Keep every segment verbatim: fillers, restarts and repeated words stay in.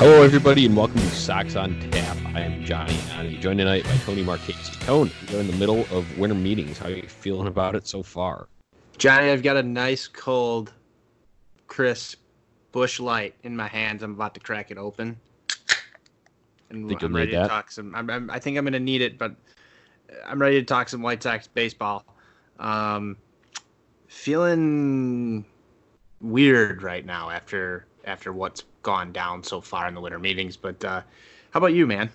Hello, everybody, and welcome to Socks on Tap. I am Johnny, and I'm joined tonight by Tony Marquez. Tony, you're in the middle of winter meetings. How are you feeling about it so far? Johnny, I've got a nice, cold, crisp Busch Light in my hands. I'm about to crack it open. And think I'm ready to talk some. I'm, I'm, I think I'm going to need it, but I'm ready to talk some White Sox baseball. Um, feeling weird right now after after what's gone down so far in the winter meetings, but uh how about you, man?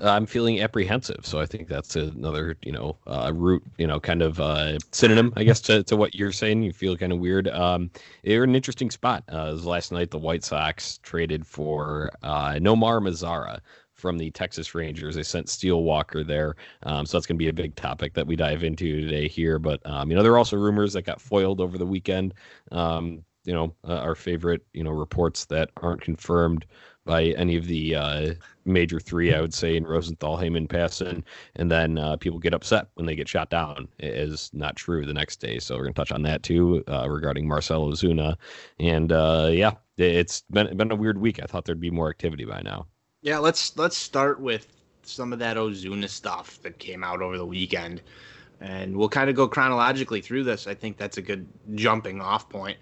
uh, I'm feeling apprehensive, so I think that's another you know uh root you know kind of uh synonym, I guess, to, to what you're saying. You feel kind of weird. Um you're in an interesting spot. Uh last night the White Sox traded for uh Nomar Mazara from the Texas Rangers. They sent Steel Walker there. Um, so that's going to be a big topic that we dive into today here. But, um, you know, there are also rumors that got foiled over the weekend. Um, you know, uh, our favorite, you know, reports that aren't confirmed by any of the uh, major three, I would say, in Rosenthal, Heyman, Passan, and then uh, people get upset when they get shot down. It is not true the next day. So we're going to touch on that, too, uh, regarding Marcell Ozuna. And, uh, yeah, it's been, been a weird week. I thought there'd be more activity by now. Yeah, let's let's start with some of that Ozuna stuff that came out over the weekend, and we'll kind of go chronologically through this. I think that's a good jumping off point.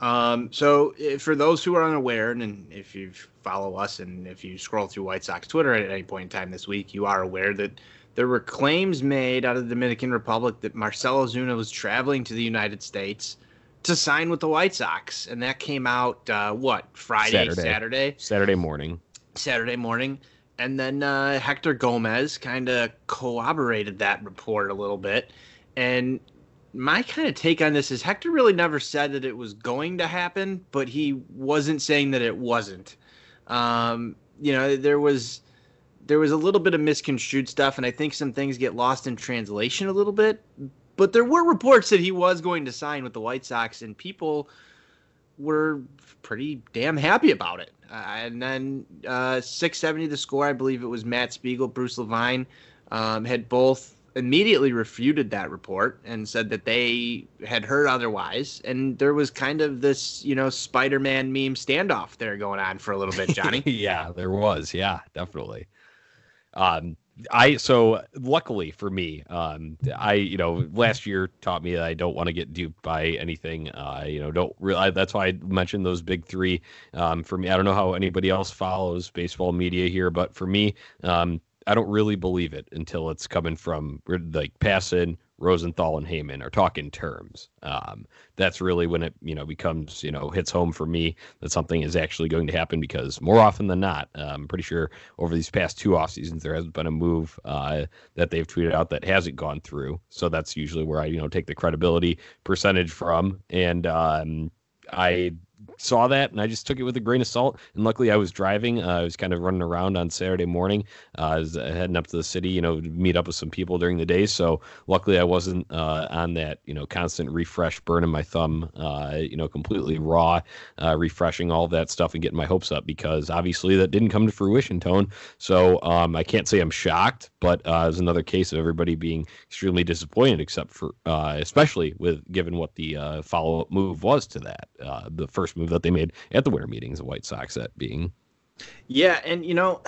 Um, so for those who are unaware, and if you follow us and if you scroll through White Sox Twitter at any point in time this week, you are aware that there were claims made out of the Dominican Republic that Marcell Ozuna was traveling to the United States to sign with the White Sox, and that came out, uh, what, Friday, Saturday? Saturday, Saturday morning. Saturday morning, and then uh, Hector Gomez kind of corroborated that report a little bit, and my kind of take on this is Hector really never said that it was going to happen, but he wasn't saying that it wasn't. Um, you know, there was there was a little bit of misconstrued stuff, and I think some things get lost in translation a little bit, but there were reports that he was going to sign with the White Sox, and people were pretty damn happy about it. Uh, and then uh, six seventy The Score, I believe it was Matt Spiegel, Bruce Levine, um, had both immediately refuted that report and said that they had heard otherwise. And there was kind of this, you know, Spider-Man meme standoff there going on for a little bit, Johnny. Yeah, there was. Yeah, definitely. Um, I so luckily for me, um, I you know last year taught me that I don't want to get duped by anything. Uh, you know, don't realize that's why I mentioned those big three. Um, for me, I don't know how anybody else follows baseball media here, but for me, um, I don't really believe it until it's coming from like Passan, Rosenthal, and Heyman are talking terms. Um, that's really when it, you know, becomes, you know, hits home for me that something is actually going to happen, because more often than not, I'm pretty sure over these past two off seasons, there hasn't been a move uh, that they've tweeted out that hasn't gone through. So that's usually where I, you know, take the credibility percentage from. And um, I saw that and I just took it with a grain of salt. And luckily I was driving. Uh, I was kind of running around on Saturday morning. Uh, I was heading up to the city, you know, to meet up with some people during the day. So luckily I wasn't uh, on that, you know, constant refresh, burning my thumb, uh, you know, completely raw, uh, refreshing all that stuff and getting my hopes up, because obviously that didn't come to fruition, Tone. So um, I can't say I'm shocked, but uh, it was another case of everybody being extremely disappointed, except for, uh, especially with given what the uh, follow-up move was to that, uh, the first move that they made at the winter meetings, the White Sox that being. Yeah, and you know,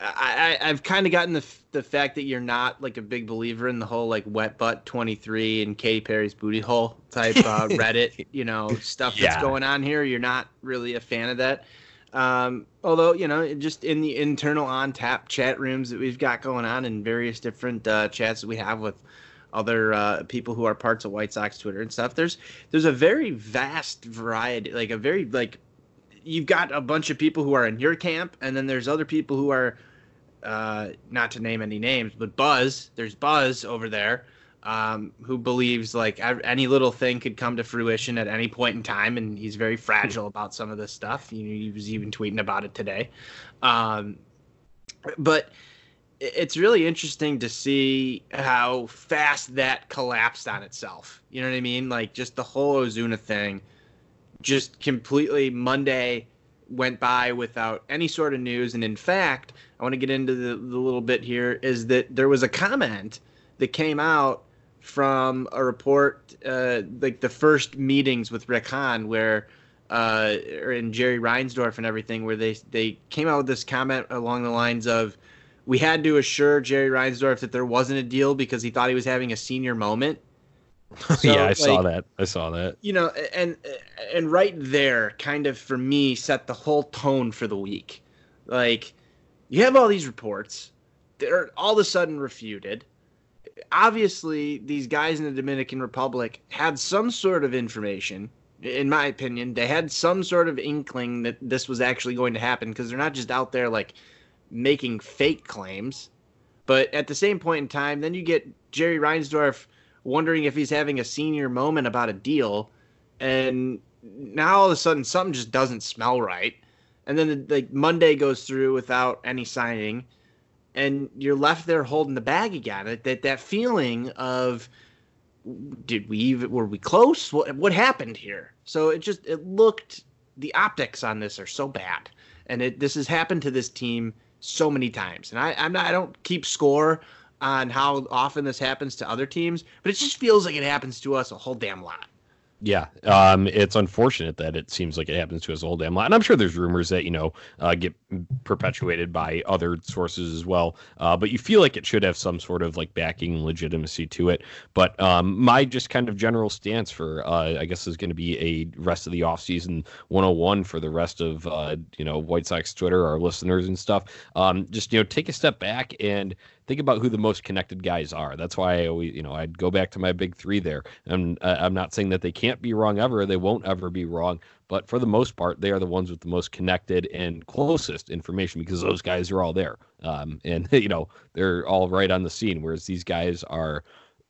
I, I I've kind of gotten the the fact that you're not like a big believer in the whole like wet butt twenty-three and Katy Perry's booty hole type uh, Reddit, you know, stuff yeah. that's going on here. You're not really a fan of that. Um, although, you know, just in the internal on tap chat rooms that we've got going on and various different uh, chats that we have with other uh, people who are parts of White Sox Twitter and stuff, there's there's a very vast variety, like a very, like, you've got a bunch of people who are in your camp, and then there's other people who are, uh, not to name any names, but Buzz, there's Buzz over there, um, who believes, like, any little thing could come to fruition at any point in time, and he's very fragile about some of this stuff. You know, he was even tweeting about it today. Um, but it's really interesting to see how fast that collapsed on itself. You know what I mean? Like, just the whole Ozuna thing just completely Monday went by without any sort of news. And in fact, I want to get into the, the little bit here is that there was a comment that came out from a report, uh, like the first meetings with Rick Hahn, where uh, and Jerry Reinsdorf and everything, where they, they came out with this comment along the lines of, we had to assure Jerry Reinsdorf that there wasn't a deal because he thought he was having a senior moment. So, yeah, I like, saw that. I saw that. You know, and and right there, kind of for me, set the whole tone for the week. Like, you have all these reports that are all of a sudden refuted. Obviously, these guys in the Dominican Republic had some sort of information. In my opinion, they had some sort of inkling that this was actually going to happen, because they're not just out there like making fake claims. But at the same point in time, then you get Jerry Reinsdorf wondering if he's having a senior moment about a deal, and now all of a sudden something just doesn't smell right. And then the, like Monday goes through without any signing, and you're left there holding the bag again. It, that that feeling of, did we even, were we close? What what happened here? So it just it looked the optics on this are so bad, and it this has happened to this team so many times. And I I'm not I don't keep score on how often this happens to other teams, but it just feels like it happens to us a whole damn lot. Yeah, um, it's unfortunate that it seems like it happens to us a whole damn lot. And I'm sure there's rumors that, you know, uh, get perpetuated by other sources as well. Uh, but you feel like it should have some sort of like backing and legitimacy to it. But um, my just kind of general stance for, uh, I guess, is going to be a rest of the offseason one oh one for the rest of, uh, you know, White Sox Twitter, our listeners and stuff. Um, just, you know, take a step back and think about who the most connected guys are. That's why I always, you know, I'd go back to my big three there. And I'm, I'm not saying that they can't be wrong ever. They won't ever be wrong. But for the most part, they are the ones with the most connected and closest information, because those guys are all there. Um, and, you know, they're all right on the scene, whereas these guys are,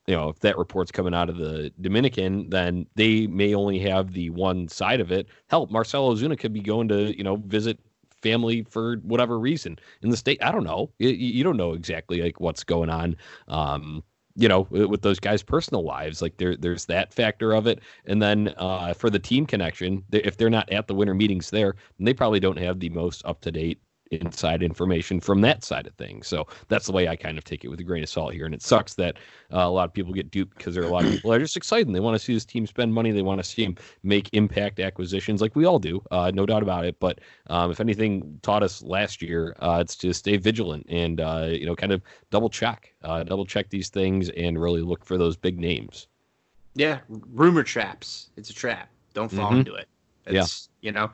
you know, if that report's coming out of the Dominican, then they may only have the one side of it. Hell, Marcell Ozuna could be going to, you know, visit family for whatever reason in the state. I don't know. You, you don't know exactly like what's going on, um, you know, with those guys' personal lives. Like there, there's that factor of it. And then uh, for the team connection, they, if they're not at the winter meetings there, then they probably don't have the most up-to-date inside information from that side of things. So that's the way I kind of take it with a grain of salt here. And it sucks that uh, a lot of people get duped, because there are a lot of people that are just excited and they want to see this team spend money. They want to see them make impact acquisitions like we all do. Uh, no doubt about it. But um, if anything taught us last year, uh, it's to stay vigilant and, uh, you know, kind of double check, uh, double check these things and really look for those big names. Yeah. Rumor traps. It's a trap. Don't fall mm-hmm. into it. It's, yeah. You know,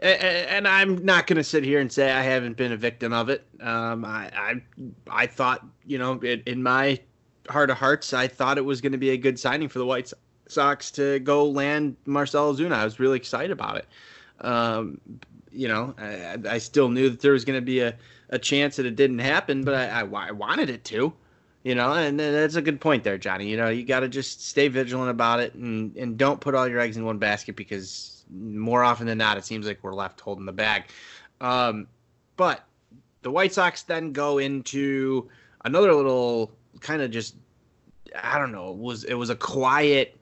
and I'm not going to sit here and say I haven't been a victim of it. Um, I, I I thought, you know, it, in my heart of hearts, I thought it was going to be a good signing for the White Sox to go land Marcell Ozuna. I was really excited about it. Um, you know, I, I still knew that there was going to be a, a chance that it didn't happen, but I, I, I wanted it to. You know, and that's a good point there, Johnny. You know, you got to just stay vigilant about it and, and don't put all your eggs in one basket, because more often than not, it seems like we're left holding the bag. Um, but the White Sox then go into another little kind of just, I don't know, it was, it was a quiet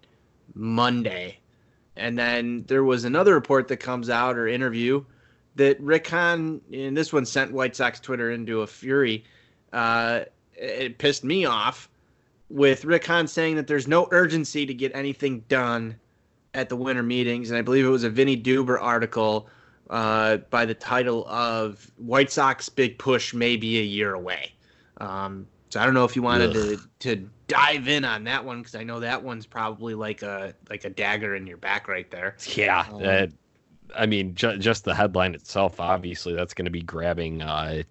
Monday. And then there was another report that comes out, or interview, that Rick Hahn, and this one sent White Sox Twitter into a fury. Uh, it pissed me off, with Rick Hahn saying that there's no urgency to get anything done at the winter meetings, and I believe it was a Vinnie Duber article uh, by the title of White Sox Big Push May Be a Year Away. Um, so I don't know if you wanted to, to dive in on that one, because I know that one's probably like a like a dagger in your back right there. Yeah, um, uh, I mean, ju- just the headline itself, obviously, that's going to be grabbing uh,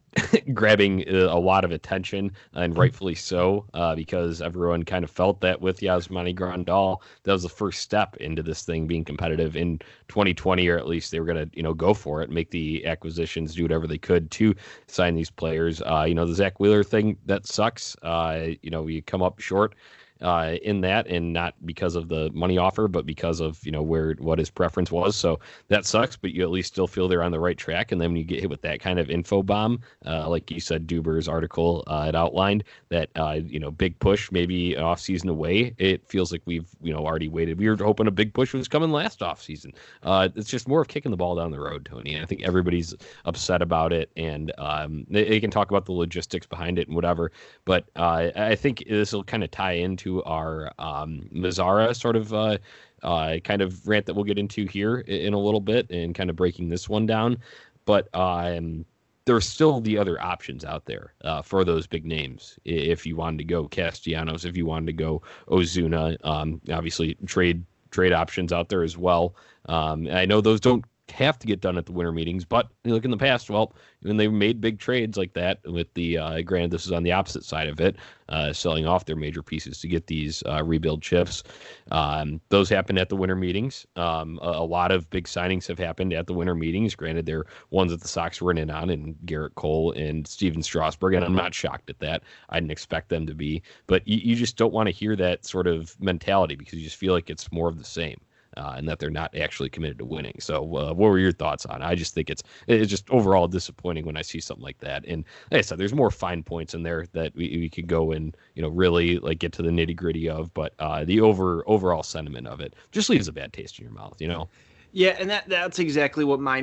grabbing a lot of attention, and rightfully so, uh, because everyone kind of felt that with Yasmani Grandal, that was the first step into this thing being competitive in twenty twenty, or at least they were going to, you know, go for it, make the acquisitions, do whatever they could to sign these players. Uh, you know, the Zach Wheeler thing, that sucks. Uh, you know, you come up short Uh, in that, and not because of the money offer, but because of, you know, where, what his preference was. So that sucks, but you at least still feel they're on the right track. And then when you get hit with that kind of info bomb, uh, like you said, Duber's article, uh, it outlined that, uh, you know, big push, maybe an off season away. It feels like we've, you know, already waited. We were hoping a big push was coming last off season. Uh, it's just more of kicking the ball down the road, Tony. And I think everybody's upset about it, and um, they, they can talk about the logistics behind it and whatever, but uh, I think this will kind of tie into to our um, Mazara sort of uh, uh, kind of rant that we'll get into here in a little bit and kind of breaking this one down. But um, there are still the other options out there uh, for those big names. If you wanted to go Castellanos, if you wanted to go Ozuna, um, obviously trade trade options out there as well. Um, I know those don't have to get done at the winter meetings, but you look in the past, well, when they made big trades like that with the, uh, granted this is on the opposite side of it, uh, selling off their major pieces to get these, uh, rebuild chips. Um, those happened at the winter meetings. Um, a, a lot of big signings have happened at the winter meetings. Granted, they're ones that the Sox were in and on, and Garrett Cole and Steven Strasburg. And I'm not shocked at that. I didn't expect them to be, but you, you just don't want to hear that sort of mentality because you just feel like it's more of the same. Uh, and that they're not actually committed to winning. So uh, what were your thoughts on it? I just think it's it's just overall disappointing when I see something like that. And like I said, there's more fine points in there that we, we could go and, you know, really like get to the nitty gritty of. But uh, the over overall sentiment of it just leaves a bad taste in your mouth, you know? Yeah, and that that's exactly what my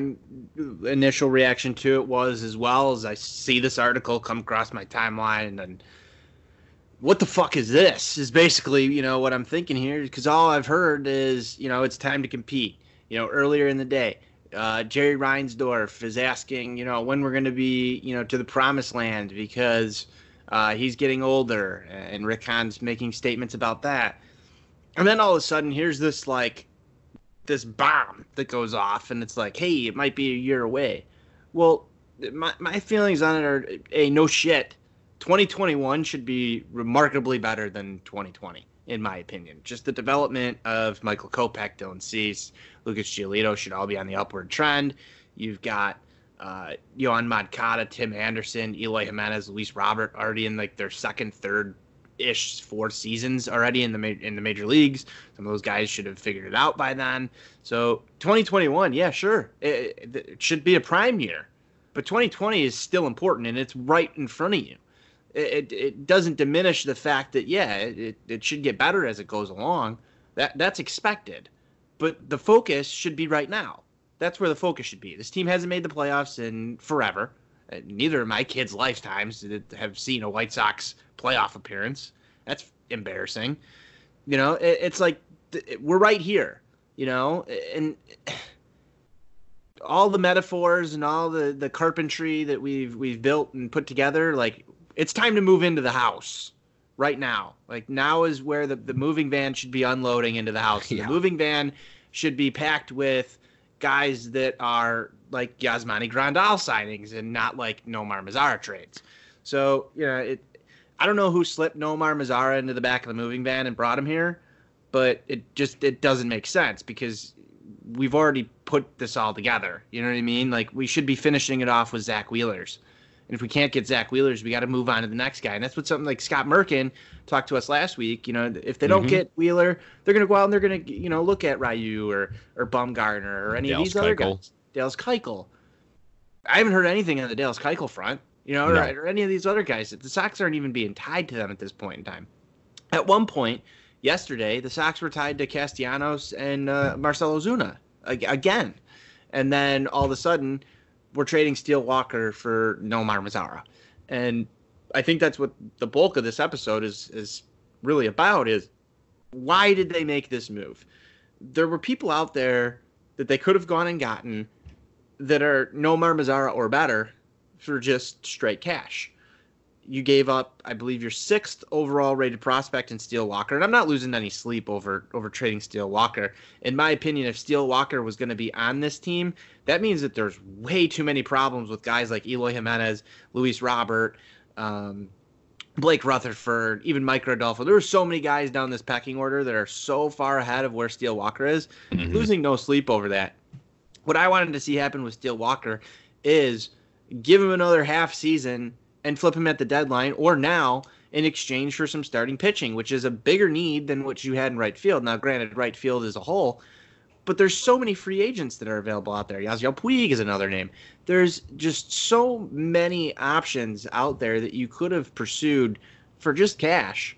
initial reaction to it was as well, as I see this article come across my timeline and then, what the fuck is this? Is basically, you know, what I'm thinking here, because all I've heard is, you know, it's time to compete. You know, earlier in the day, uh, Jerry Reinsdorf is asking, you know, when we're going to be, you know, to the promised land because uh, he's getting older, and Rick Hahn's making statements about that. And then all of a sudden, here's this, like, this bomb that goes off, and it's like, hey, it might be a year away. Well, my my feelings on it are, hey, no shit. twenty twenty-one should be remarkably better than twenty twenty, in my opinion. Just the development of Michael Kopech, Dylan Cease, Lucas Giolito should all be on the upward trend. You've got uh, Yoan Moncada, Tim Anderson, Eloy Jimenez, Luis Robert already in like their second, third-ish, four seasons already in the ma- in the major leagues. Some of those guys should have figured it out by then. So twenty twenty-one, yeah, sure, it, it should be a prime year, but twenty twenty is still important and it's right in front of you. It it doesn't diminish the fact that, yeah, it, it should get better as it goes along. That That's expected. But the focus should be right now. That's where the focus should be. This team hasn't made the playoffs in forever. Neither of my kids' lifetimes have seen a White Sox playoff appearance. That's embarrassing. You know, it, it's like we're right here, you know, and all the metaphors and all the, the carpentry that we've we've built and put together, like, it's time to move into the house right now. Like, now is where the, the moving van should be unloading into the house. Yeah. The moving van should be packed with guys that are like Yasmani Grandal signings and not like Nomar Mazara trades. So, you know, it, I don't know who slipped Nomar Mazara into the back of the moving van and brought him here, but it just, it doesn't make sense because we've already put this all together. You know what I mean? Like, we should be finishing it off with Zach Wheeler's. And if we can't get Zach Wheeler's, we got to move on to the next guy. And that's what something like Scott Merkin talked to us last week. You know, if they don't mm-hmm. get Wheeler, they're going to go out and they're going to, you know, look at Ryu or or Bumgarner or any Dallas of these Keuchel. Other guys. Dallas Keuchel. I haven't heard anything on the Dallas Keuchel front, you know, no. or, or any of these other guys. The Sox aren't even being tied to them at this point in time. At one point yesterday, the Sox were tied to Castellanos and uh, Marcell Ozuna again. And then all of a sudden, we're trading Steel Walker for Nomar Mazara. And I think that's what the bulk of this episode is is really about, is why did they make this move? There were people out there that they could have gone and gotten that are Nomar Mazara or better for just straight cash. You gave up, I believe, your sixth overall rated prospect in Steel Walker. And I'm not losing any sleep over, over trading Steel Walker. In my opinion, if Steel Walker was going to be on this team, that means that there's way too many problems with guys like Eloy Jimenez, Luis Robert, um, Blake Rutherford, even Mike Rodolfo. There are so many guys down this pecking order that are so far ahead of where Steel Walker is. Mm-hmm. Losing no sleep over that. What I wanted to see happen with Steel Walker is give him another half season and flip him at the deadline or now in exchange for some starting pitching, which is a bigger need than what you had in right field. Now, granted, right field is a hole, but there's so many free agents that are available out there. Yasiel Puig is another name. There's just so many options out there that you could have pursued for just cash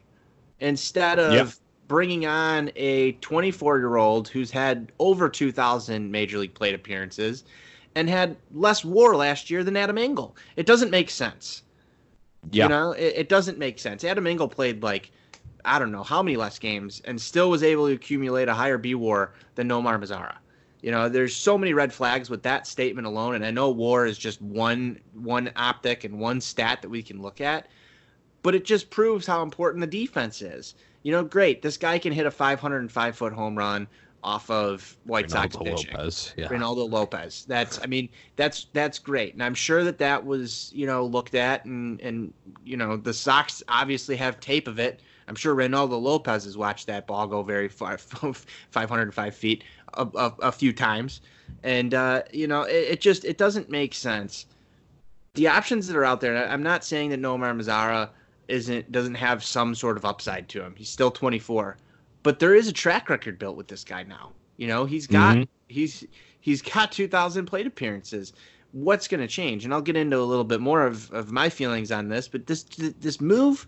instead of yep. bringing on a twenty-four-year-old who's had over two thousand Major League plate appearances and had less war last year than Adam Engel. It doesn't make sense. Yeah. You know, it, it doesn't make sense. Adam Engel played like I don't know how many less games and still was able to accumulate a higher B WAR than Nomar Mazara. You know, there's so many red flags with that statement alone, and I know WAR is just one one optic and one stat that we can look at, but it just proves how important the defense is. You know, great, this guy can hit a five oh five foot home run off of White Ronaldo Sox pitching. Lopez, yeah. Ronaldo Lopez. That's, I mean, that's that's great, and I'm sure that that was, you know, looked at, and and you know, the Sox obviously have tape of it. I'm sure Ronaldo Lopez has watched that ball go very far, five oh five feet a, a, a few times. And, uh, you know, it, it just it doesn't make sense. The options that are out there, I'm not saying that Nomar Mazara isn't, doesn't have some sort of upside to him. He's still twenty-four. But there is a track record built with this guy now. You know, he's got mm-hmm. he's he's got two thousand plate appearances. What's going to change? And I'll get into a little bit more of, of my feelings on this. But this this move,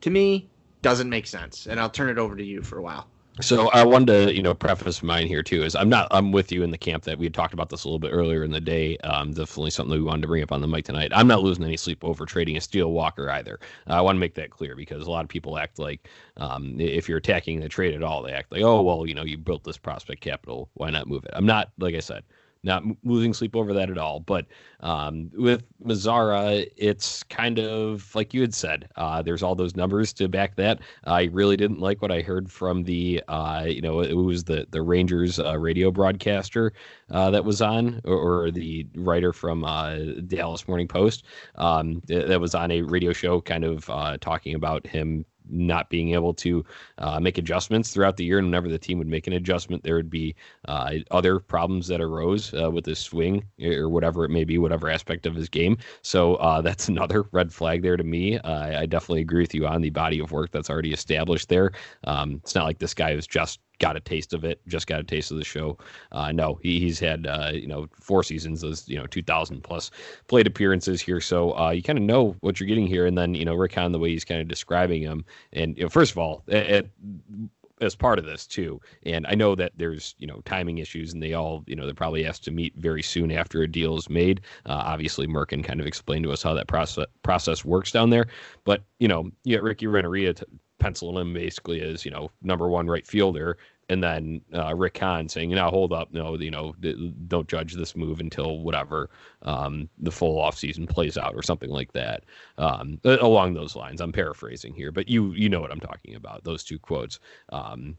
to me, doesn't make sense, and I'll turn it over to you for a while. So I wanted to, you know, preface mine here too is I'm not I'm with you in the camp that we had talked about this a little bit earlier in the day. Um, definitely something that we wanted to bring up on the mic tonight. I'm not losing any sleep over trading a Steel Walker either. Uh, I want to make that clear because a lot of people act like um, if you're attacking the trade at all, they act like, oh well, you know, you built this prospect capital, why not move it? I'm not, like I said, not losing sleep over that at all. But um, with Mazara, it's kind of like you had said, uh, there's all those numbers to back that. I really didn't like what I heard from the, uh, you know, it was the, the Rangers uh, radio broadcaster uh, that was on, or, or the writer from uh, Dallas Morning Post um, that was on a radio show kind of uh, talking about him not being able to uh, make adjustments throughout the year. And whenever the team would make an adjustment, there would be uh, other problems that arose uh, with his swing or whatever it may be, whatever aspect of his game. So uh, that's another red flag there to me. Uh, I definitely agree with you on the body of work that's already established there. Um, it's not like this guy was just got a taste of it, just got a taste of the show. Uh, no, he, he's had, uh, you know, four seasons, as you know, two thousand plus plate appearances here. So uh, you kind of know what you're getting here. And then, you know, Rick Hahn, the way he's kind of describing him. And, you know, first of all, at, at as part of this too. And I know that there's, you know, timing issues and they all, you know, they're probably asked to meet very soon after a deal is made. Uh, obviously Merkin kind of explained to us how that process process works down there, but you know, you got Ricky Renteria t- penciling him basically as, you know, number one right fielder. And then uh, Rick Hahn saying, "No, hold up, no, you know, don't judge this move until whatever um, the full offseason plays out," or something like that, um, along those lines. I'm paraphrasing here, but you you know what I'm talking about. Those two quotes. Um,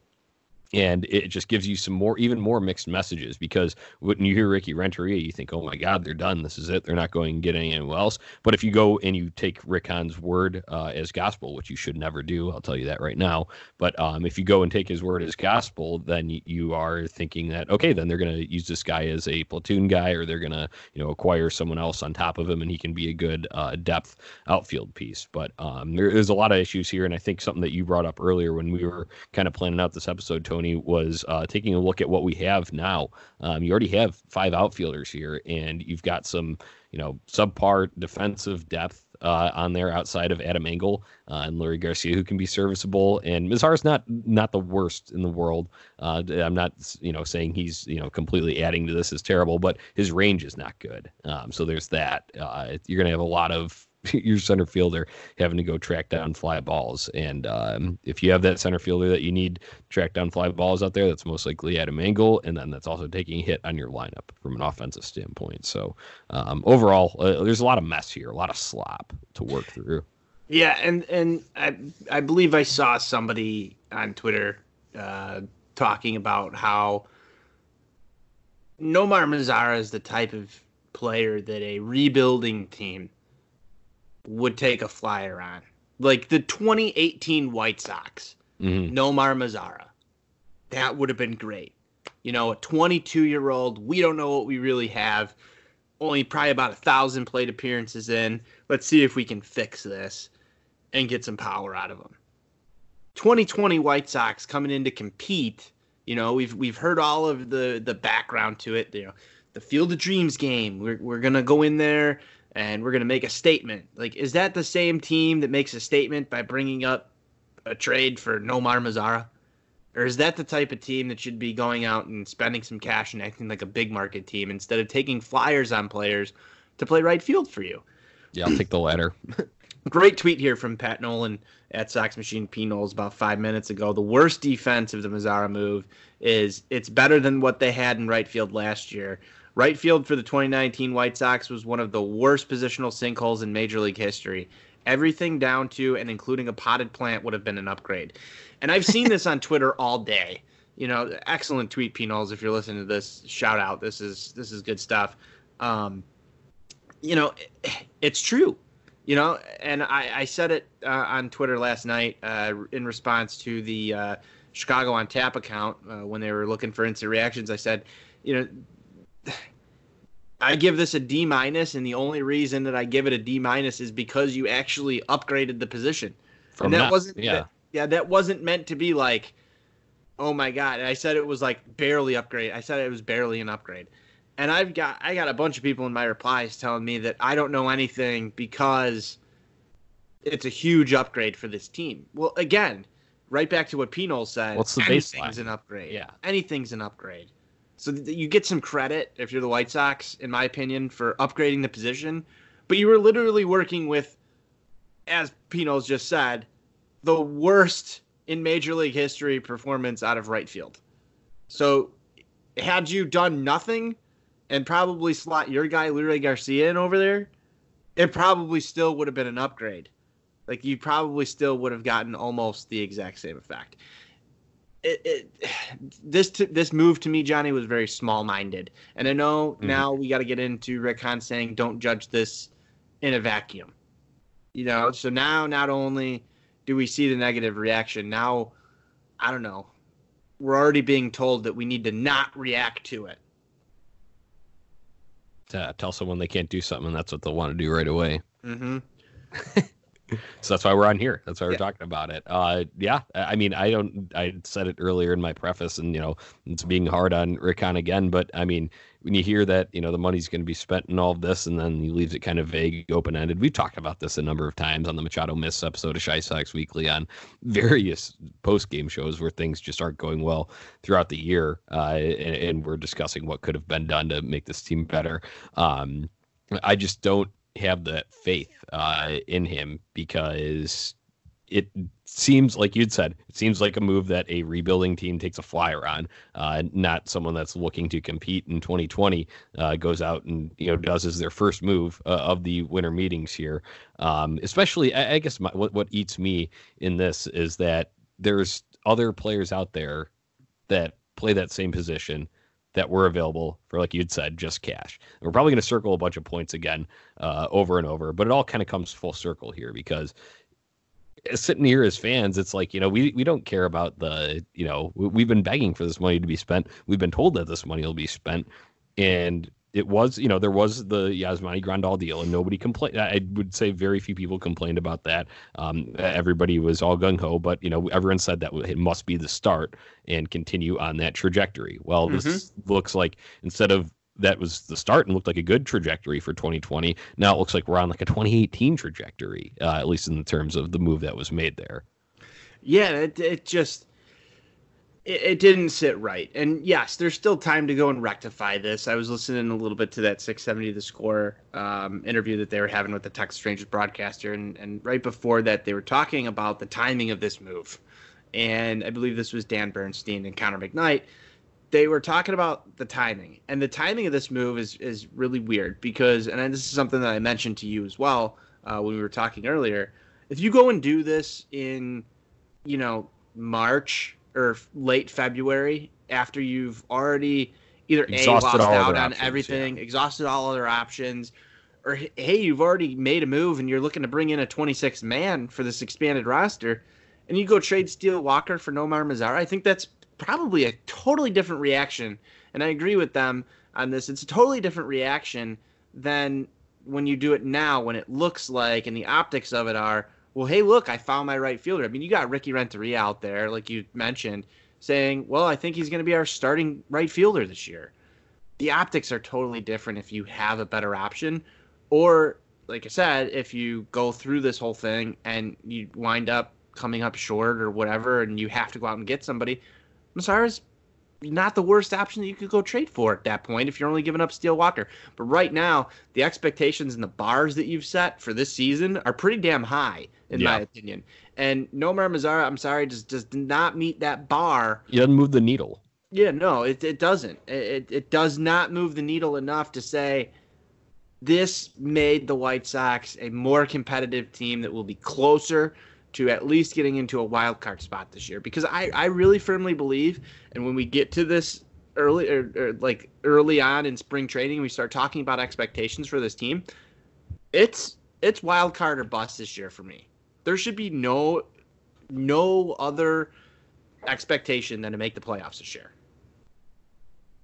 And it just gives you some more, even more mixed messages, because when you hear Ricky Renteria, you think, oh my God, they're done. This is it. They're not going to get anyone else. But if you go and you take Rick Hahn's word uh, as gospel, which you should never do, I'll tell you that right now. But um, if you go and take his word as gospel, then you are thinking that, okay, then they're going to use this guy as a platoon guy, or they're going to, you know, acquire someone else on top of him and he can be a good uh, depth outfield piece. But um, there, there's a lot of issues here. And I think something that you brought up earlier when we were kind of planning out this episode, Tony, was uh, taking a look at what we have now. Um, you already have five outfielders here, and you've got some, you know, subpar defensive depth uh, on there outside of Adam Engel uh, and Leury Garcia, who can be serviceable. And Mazara's not not the worst in the world. Uh, I'm not, you know, saying he's, you know, completely adding to this is terrible, but his range is not good. Um, so there's that. Uh, you're going to have a lot of your center fielder having to go track down fly balls. And um, if you have that center fielder that you need to track down fly balls out there, that's most likely Adam Engel. And then that's also taking a hit on your lineup from an offensive standpoint. So um, overall, uh, there's a lot of mess here, a lot of slop to work through. Yeah. And, and I, I believe I saw somebody on Twitter uh, talking about how Nomar Mazara is the type of player that a rebuilding team would take a flyer on, like the twenty eighteen White Sox, mm-hmm. Nomar Mazara. That would have been great. You know, a twenty-two year old, we don't know what we really have, only probably about a thousand plate appearances in. Let's see if we can fix this and get some power out of him. twenty twenty White Sox coming in to compete. You know, we've, we've heard all of the, the background to it, you know, the Field of Dreams game. We're, we're going to go in there and we're going to make a statement. Like, is that the same team that makes a statement by bringing up a trade for Nomar Mazara? Or is that the type of team that should be going out and spending some cash and acting like a big market team instead of taking flyers on players to play right field for you? Yeah, I'll take the latter. Great tweet here from Pat Nolan at Sox Machine PNoles about five minutes ago. The worst defense of the Mazara move is it's better than what they had in right field last year. Right field for the twenty nineteen White Sox was one of the worst positional sinkholes in Major League history. Everything down to and including a potted plant would have been an upgrade. And I've seen this on Twitter all day. You know, excellent tweet, PNoles. If you're listening to this, shout out. This is this is good stuff. Um, you know, it, it's true. You know, and I, I said it uh, on Twitter last night uh, in response to the uh, Chicago on Tap account uh, when they were looking for instant reactions. I said, you know, I give this a D minus, and the only reason that I give it a D minus is because you actually upgraded the position. From and that not, wasn't, yeah, that, yeah, that wasn't meant to be like, oh my God. And I said it was like barely upgrade. I said it was barely an upgrade. And I've got I got a bunch of people in my replies telling me that I don't know anything because it's a huge upgrade for this team. Well, again, right back to what PNoles said. What's the baseline? Anything's an upgrade. Yeah, anything's an upgrade. So th- you get some credit if you're the White Sox, in my opinion, for upgrading the position. But you were literally working with, as PNoles just said, the worst in Major League history performance out of right field. So had you done nothing and probably slot your guy, Leury Garcia, in over there, it probably still would have been an upgrade. Like, you probably still would have gotten almost the exact same effect. It, it, this t- this move, to me, Johnny, was very small-minded. And I know mm-hmm. now we got to get into Rick Hahn saying, don't judge this in a vacuum. You know, so now not only do we see the negative reaction, now, I don't know, we're already being told that we need to not react to it. Uh, tell someone they can't do something, and that's what they'll want to do right away. Mm-hmm. So that's why we're on here. That's why we're yeah. talking about it. Uh, yeah, I mean, I don't. I said it earlier in my preface, and you know, it's being hard on Rick Hahn again. But I mean, when you hear that, you know, the money's going to be spent in all of this, and then he leaves it kind of vague, open ended. We've talked about this a number of times on the Machado Miss episode of Shy Sox Weekly, on various post game shows where things just aren't going well throughout the year, uh, and, and we're discussing what could have been done to make this team better. Um, I just don't have that faith uh, in him, because it seems like you'd said, it seems like a move that a rebuilding team takes a flyer on, uh, not someone that's looking to compete in twenty twenty uh, goes out and, you know, does is their first move uh, of the winter meetings here. Um, especially, I, I guess my, what, what eats me in this is that there's other players out there that play that same position that were available for, like you'd said, just cash. And we're probably going to circle a bunch of points again uh, over and over, but it all kind of comes full circle here, because sitting here as fans, it's like, you know, we, we don't care about the, you know, we've been begging for this money to be spent. We've been told that this money will be spent. And it was, you know, there was the Yasmani Grandal deal, and nobody complained. I would say very few people complained about that. Um, everybody was all gung-ho, but, you know, everyone said that it must be the start and continue on that trajectory. Well, mm-hmm. this looks like, instead of that was the start and looked like a good trajectory for twenty twenty, now it looks like we're on like a twenty eighteen trajectory, uh, at least in the terms of the move that was made there. Yeah, it, it just... It didn't sit right. And yes, there's still time to go and rectify this. I was listening a little bit to that six seventy The Score um, interview that they were having with the Texas Rangers broadcaster. And, and right before that, they were talking about the timing of this move. And I believe this was Dan Bernstein and Connor McKnight. They were talking about the timing. And the timing of this move is, is really weird because, and this is something that I mentioned to you as well uh, when we were talking earlier, if you go and do this in, you know, March or late February, after you've already either A, lost out on everything, exhausted all other options, or hey, you've already made a move and you're looking to bring in a twenty-six man for this expanded roster, and you go trade Steel Walker for Nomar Mazara, I think that's probably a totally different reaction. And I agree with them on this. It's a totally different reaction than when you do it now, when it looks like, and the optics of it are, well, hey, look, I found my right fielder. I mean, you got Ricky Renteria out there, like you mentioned, saying, well, I think he's going to be our starting right fielder this year. The optics are totally different if you have a better option. Or, like I said, if you go through this whole thing and you wind up coming up short or whatever and you have to go out and get somebody, Mazara's not the worst option that you could go trade for at that point if you're only giving up Steel Walker. But right now, the expectations and the bars that you've set for this season are pretty damn high, in yeah. my opinion. And Nomar Mazara, I'm sorry, just does not meet that bar. He doesn't move the needle. Yeah, no, it it doesn't. It it does not move the needle enough to say this made the White Sox a more competitive team that will be closer to at least getting into a wild card spot this year, because I, I really firmly believe, and when we get to this early or, or like early on in spring training, we start talking about expectations for this team. It's it's wild card or bust this year for me. There should be no no other expectation than to make the playoffs this year.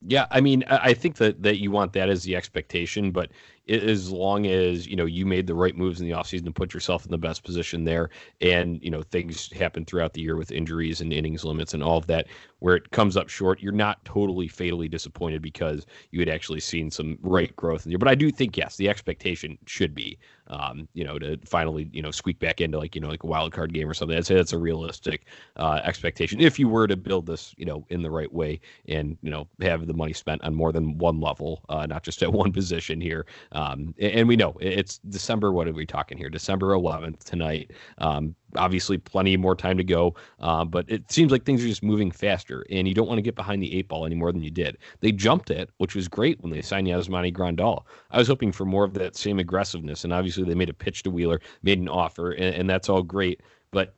Yeah, I mean, I think that, that you want that as the expectation, but it, as long as, you know, you made the right moves in the offseason to put yourself in the best position there, and, you know, things happen throughout the year with injuries and innings limits and all of that, where it comes up short, you're not totally fatally disappointed because you had actually seen some right growth in there. But I do think, yes, the expectation should be, um, you know, to finally, you know, squeak back into like, you know, like a wild card game or something. I'd say that's a realistic uh, expectation if you were to build this, you know, in the right way and, you know, have the money spent on more than one level, uh, not just at one position here. Um, and we know it's December. What are we talking here? December eleventh tonight. Um, obviously plenty more time to go. Uh, but it seems like things are just moving faster and you don't want to get behind the eight ball any more than you did. They jumped it, which was great when they signed Yasmani Grandal. I was hoping for more of that same aggressiveness. And obviously they made a pitch to Wheeler, made an offer, and, and that's all great, but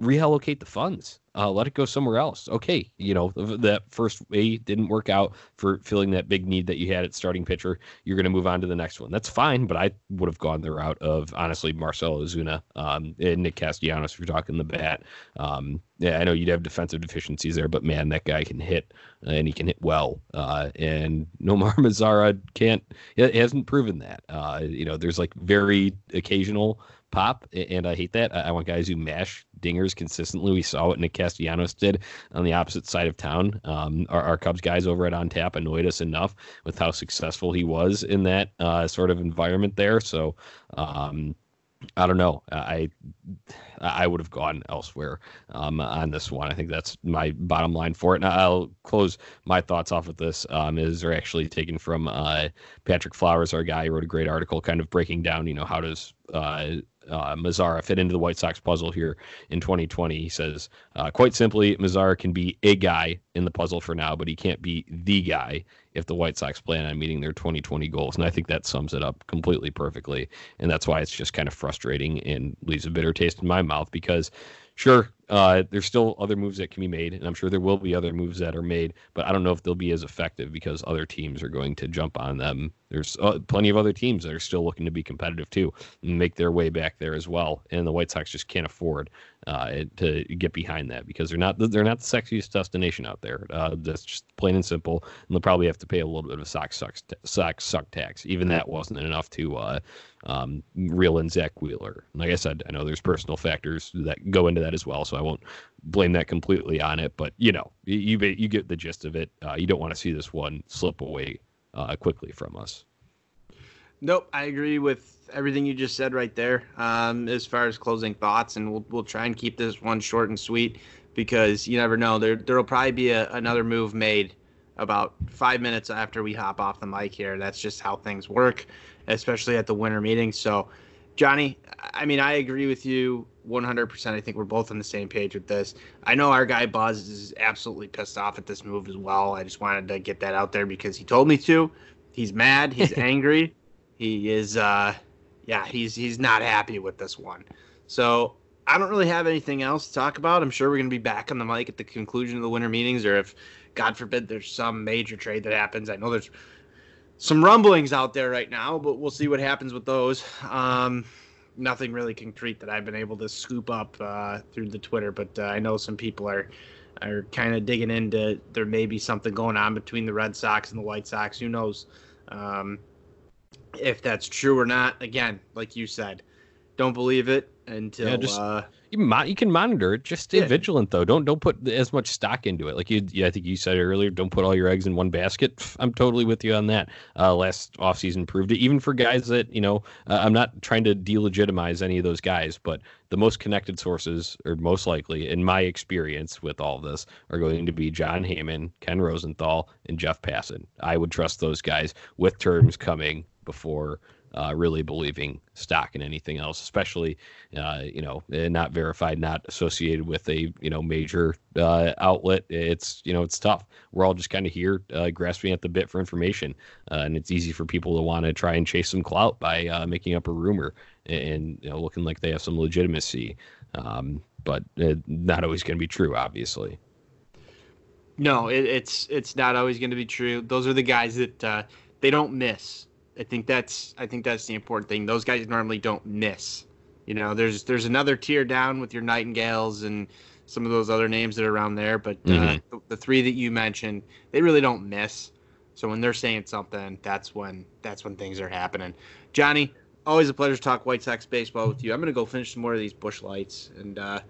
reallocate the funds. Uh, let it go somewhere else. Okay, you know, that first A didn't work out for filling that big need that you had at starting pitcher. You're going to move on to the next one. That's fine, but I would have gone the route of, honestly, Marcell Ozuna um, and Nick Castellanos, if you're talking the bat. Um, yeah, I know you'd have defensive deficiencies there, but, man, that guy can hit, and he can hit well. Uh, and Nomar Mazara can't – hasn't proven that. Uh, you know, there's, like, very occasional – pop, and I hate that. I want guys who mash dingers consistently. We saw what Nick Castellanos did on the opposite side of town. Um, our, our Cubs guys over at On Tap annoyed us enough with how successful he was in that uh, sort of environment there. So, um, I don't know. I I would have gone elsewhere um, on this one. I think that's my bottom line for it. And I'll close my thoughts off with this. Um, is they're actually taken from uh, Patrick Flowers, our guy who wrote a great article kind of breaking down, you know, how does uh, uh, Mazara fit into the White Sox puzzle here in twenty twenty. He says, uh, quite simply, Mazara can be a guy in the puzzle for now, but he can't be the guy if the White Sox plan on meeting their twenty twenty goals. And I think that sums it up completely perfectly. And that's why it's just kind of frustrating and leaves a bitter taste in my mouth because, sure, uh, there's still other moves that can be made, and I'm sure there will be other moves that are made, but I don't know if they'll be as effective because other teams are going to jump on them. There's uh, plenty of other teams that are still looking to be competitive too and make their way back there as well. And the White Sox just can't afford uh, to get behind that because they're not they're not the sexiest destination out there. Uh, that's just plain and simple. And they'll probably have to pay a little bit of a Sox suck, sock, suck tax. Even that wasn't enough to uh, um, reel in Zach Wheeler. Like I said, I know there's personal factors that go into that as well, so I won't blame that completely on it. But, you know, you, you get the gist of it. Uh, you don't want to see this one slip away Uh, quickly from us. Nope, I agree with everything you just said right there. Um, as far as closing thoughts, and we'll we'll try and keep this one short and sweet because you never know. There there'll probably be a, another move made about five minutes after we hop off the mic here. That's just how things work, especially at the winter meeting. So, Johnny, I mean, I agree with you one hundred percent. I think we're both on the same page with this. I know our guy Buzz is absolutely pissed off at this move as well. I just wanted to get that out there because he told me to. He's mad. He's angry. He is, uh, yeah, he's he's not happy with this one. So I don't really have anything else to talk about. I'm sure we're going to be back on the mic at the conclusion of the winter meetings, or if, God forbid, there's some major trade that happens. I know there's some rumblings out there right now, but we'll see what happens with those. Um, nothing really concrete that I've been able to scoop up uh, through the Twitter, but uh, I know some people are are kind of digging into there may be something going on between the Red Sox and the White Sox. Who knows um, if that's true or not? Again, like you said, don't believe it until yeah, just, uh, You, mon- you can monitor it. Just stay yeah. vigilant, though. Don't don't put as much stock into it. Like you, yeah, I think you said earlier, don't put all your eggs in one basket. I'm totally with you on that. Uh, last offseason proved it. Even for guys that, you know, uh, I'm not trying to delegitimize any of those guys, but the most connected sources, or most likely, in my experience with all this, are going to be John Heyman, Ken Rosenthal, and Jeff Passan. I would trust those guys with terms coming before Uh, really believing stock in anything else, especially, uh, you know, not verified, not associated with a, you know, major uh, outlet. It's, you know, it's tough. We're all just kind of here uh, grasping at the bit for information. Uh, and it's easy for people to want to try and chase some clout by uh, making up a rumor and, you know, looking like they have some legitimacy. Um, but uh, not always going to be true, obviously. No, it, it's, it's not always going to be true. Those are the guys that uh, they don't miss. I think that's I think that's the important thing. Those guys normally don't miss. You know, there's there's another tier down with your Nightingales and some of those other names that are around there, but mm-hmm. uh, the, the three that you mentioned, they really don't miss. So when they're saying something, that's when that's when things are happening. Johnny, always a pleasure to talk White Sox baseball with you. I'm going to go finish some more of these Busch Lights and uh,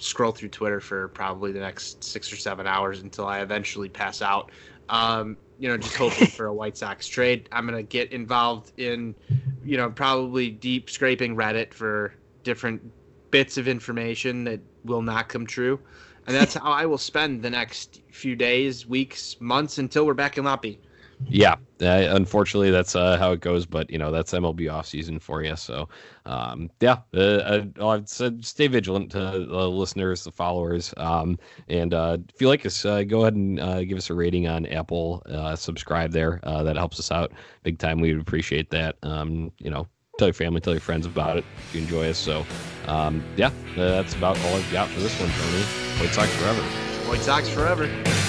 scroll through Twitter for probably the next six or seven hours until I eventually pass out. Um, you know, just hoping for a White Sox trade. I'm going to get involved in, you know, probably deep scraping Reddit for different bits of information that will not come true. And that's how I will spend the next few days, weeks, months until we're back in Loppy. Yeah, uh, unfortunately, that's uh, how it goes. But, you know, that's M L B offseason for you. So, um, yeah, uh, I, I've said stay vigilant to the listeners, the followers. Um, and uh, if you like us, uh, go ahead and uh, give us a rating on Apple. Uh, subscribe there. Uh, that helps us out big time. We would appreciate that. Um, you know, tell your family, tell your friends about it if you enjoy us. So, um, yeah, uh, that's about all I've got for this one, Tony. White Sox forever. White Sox forever.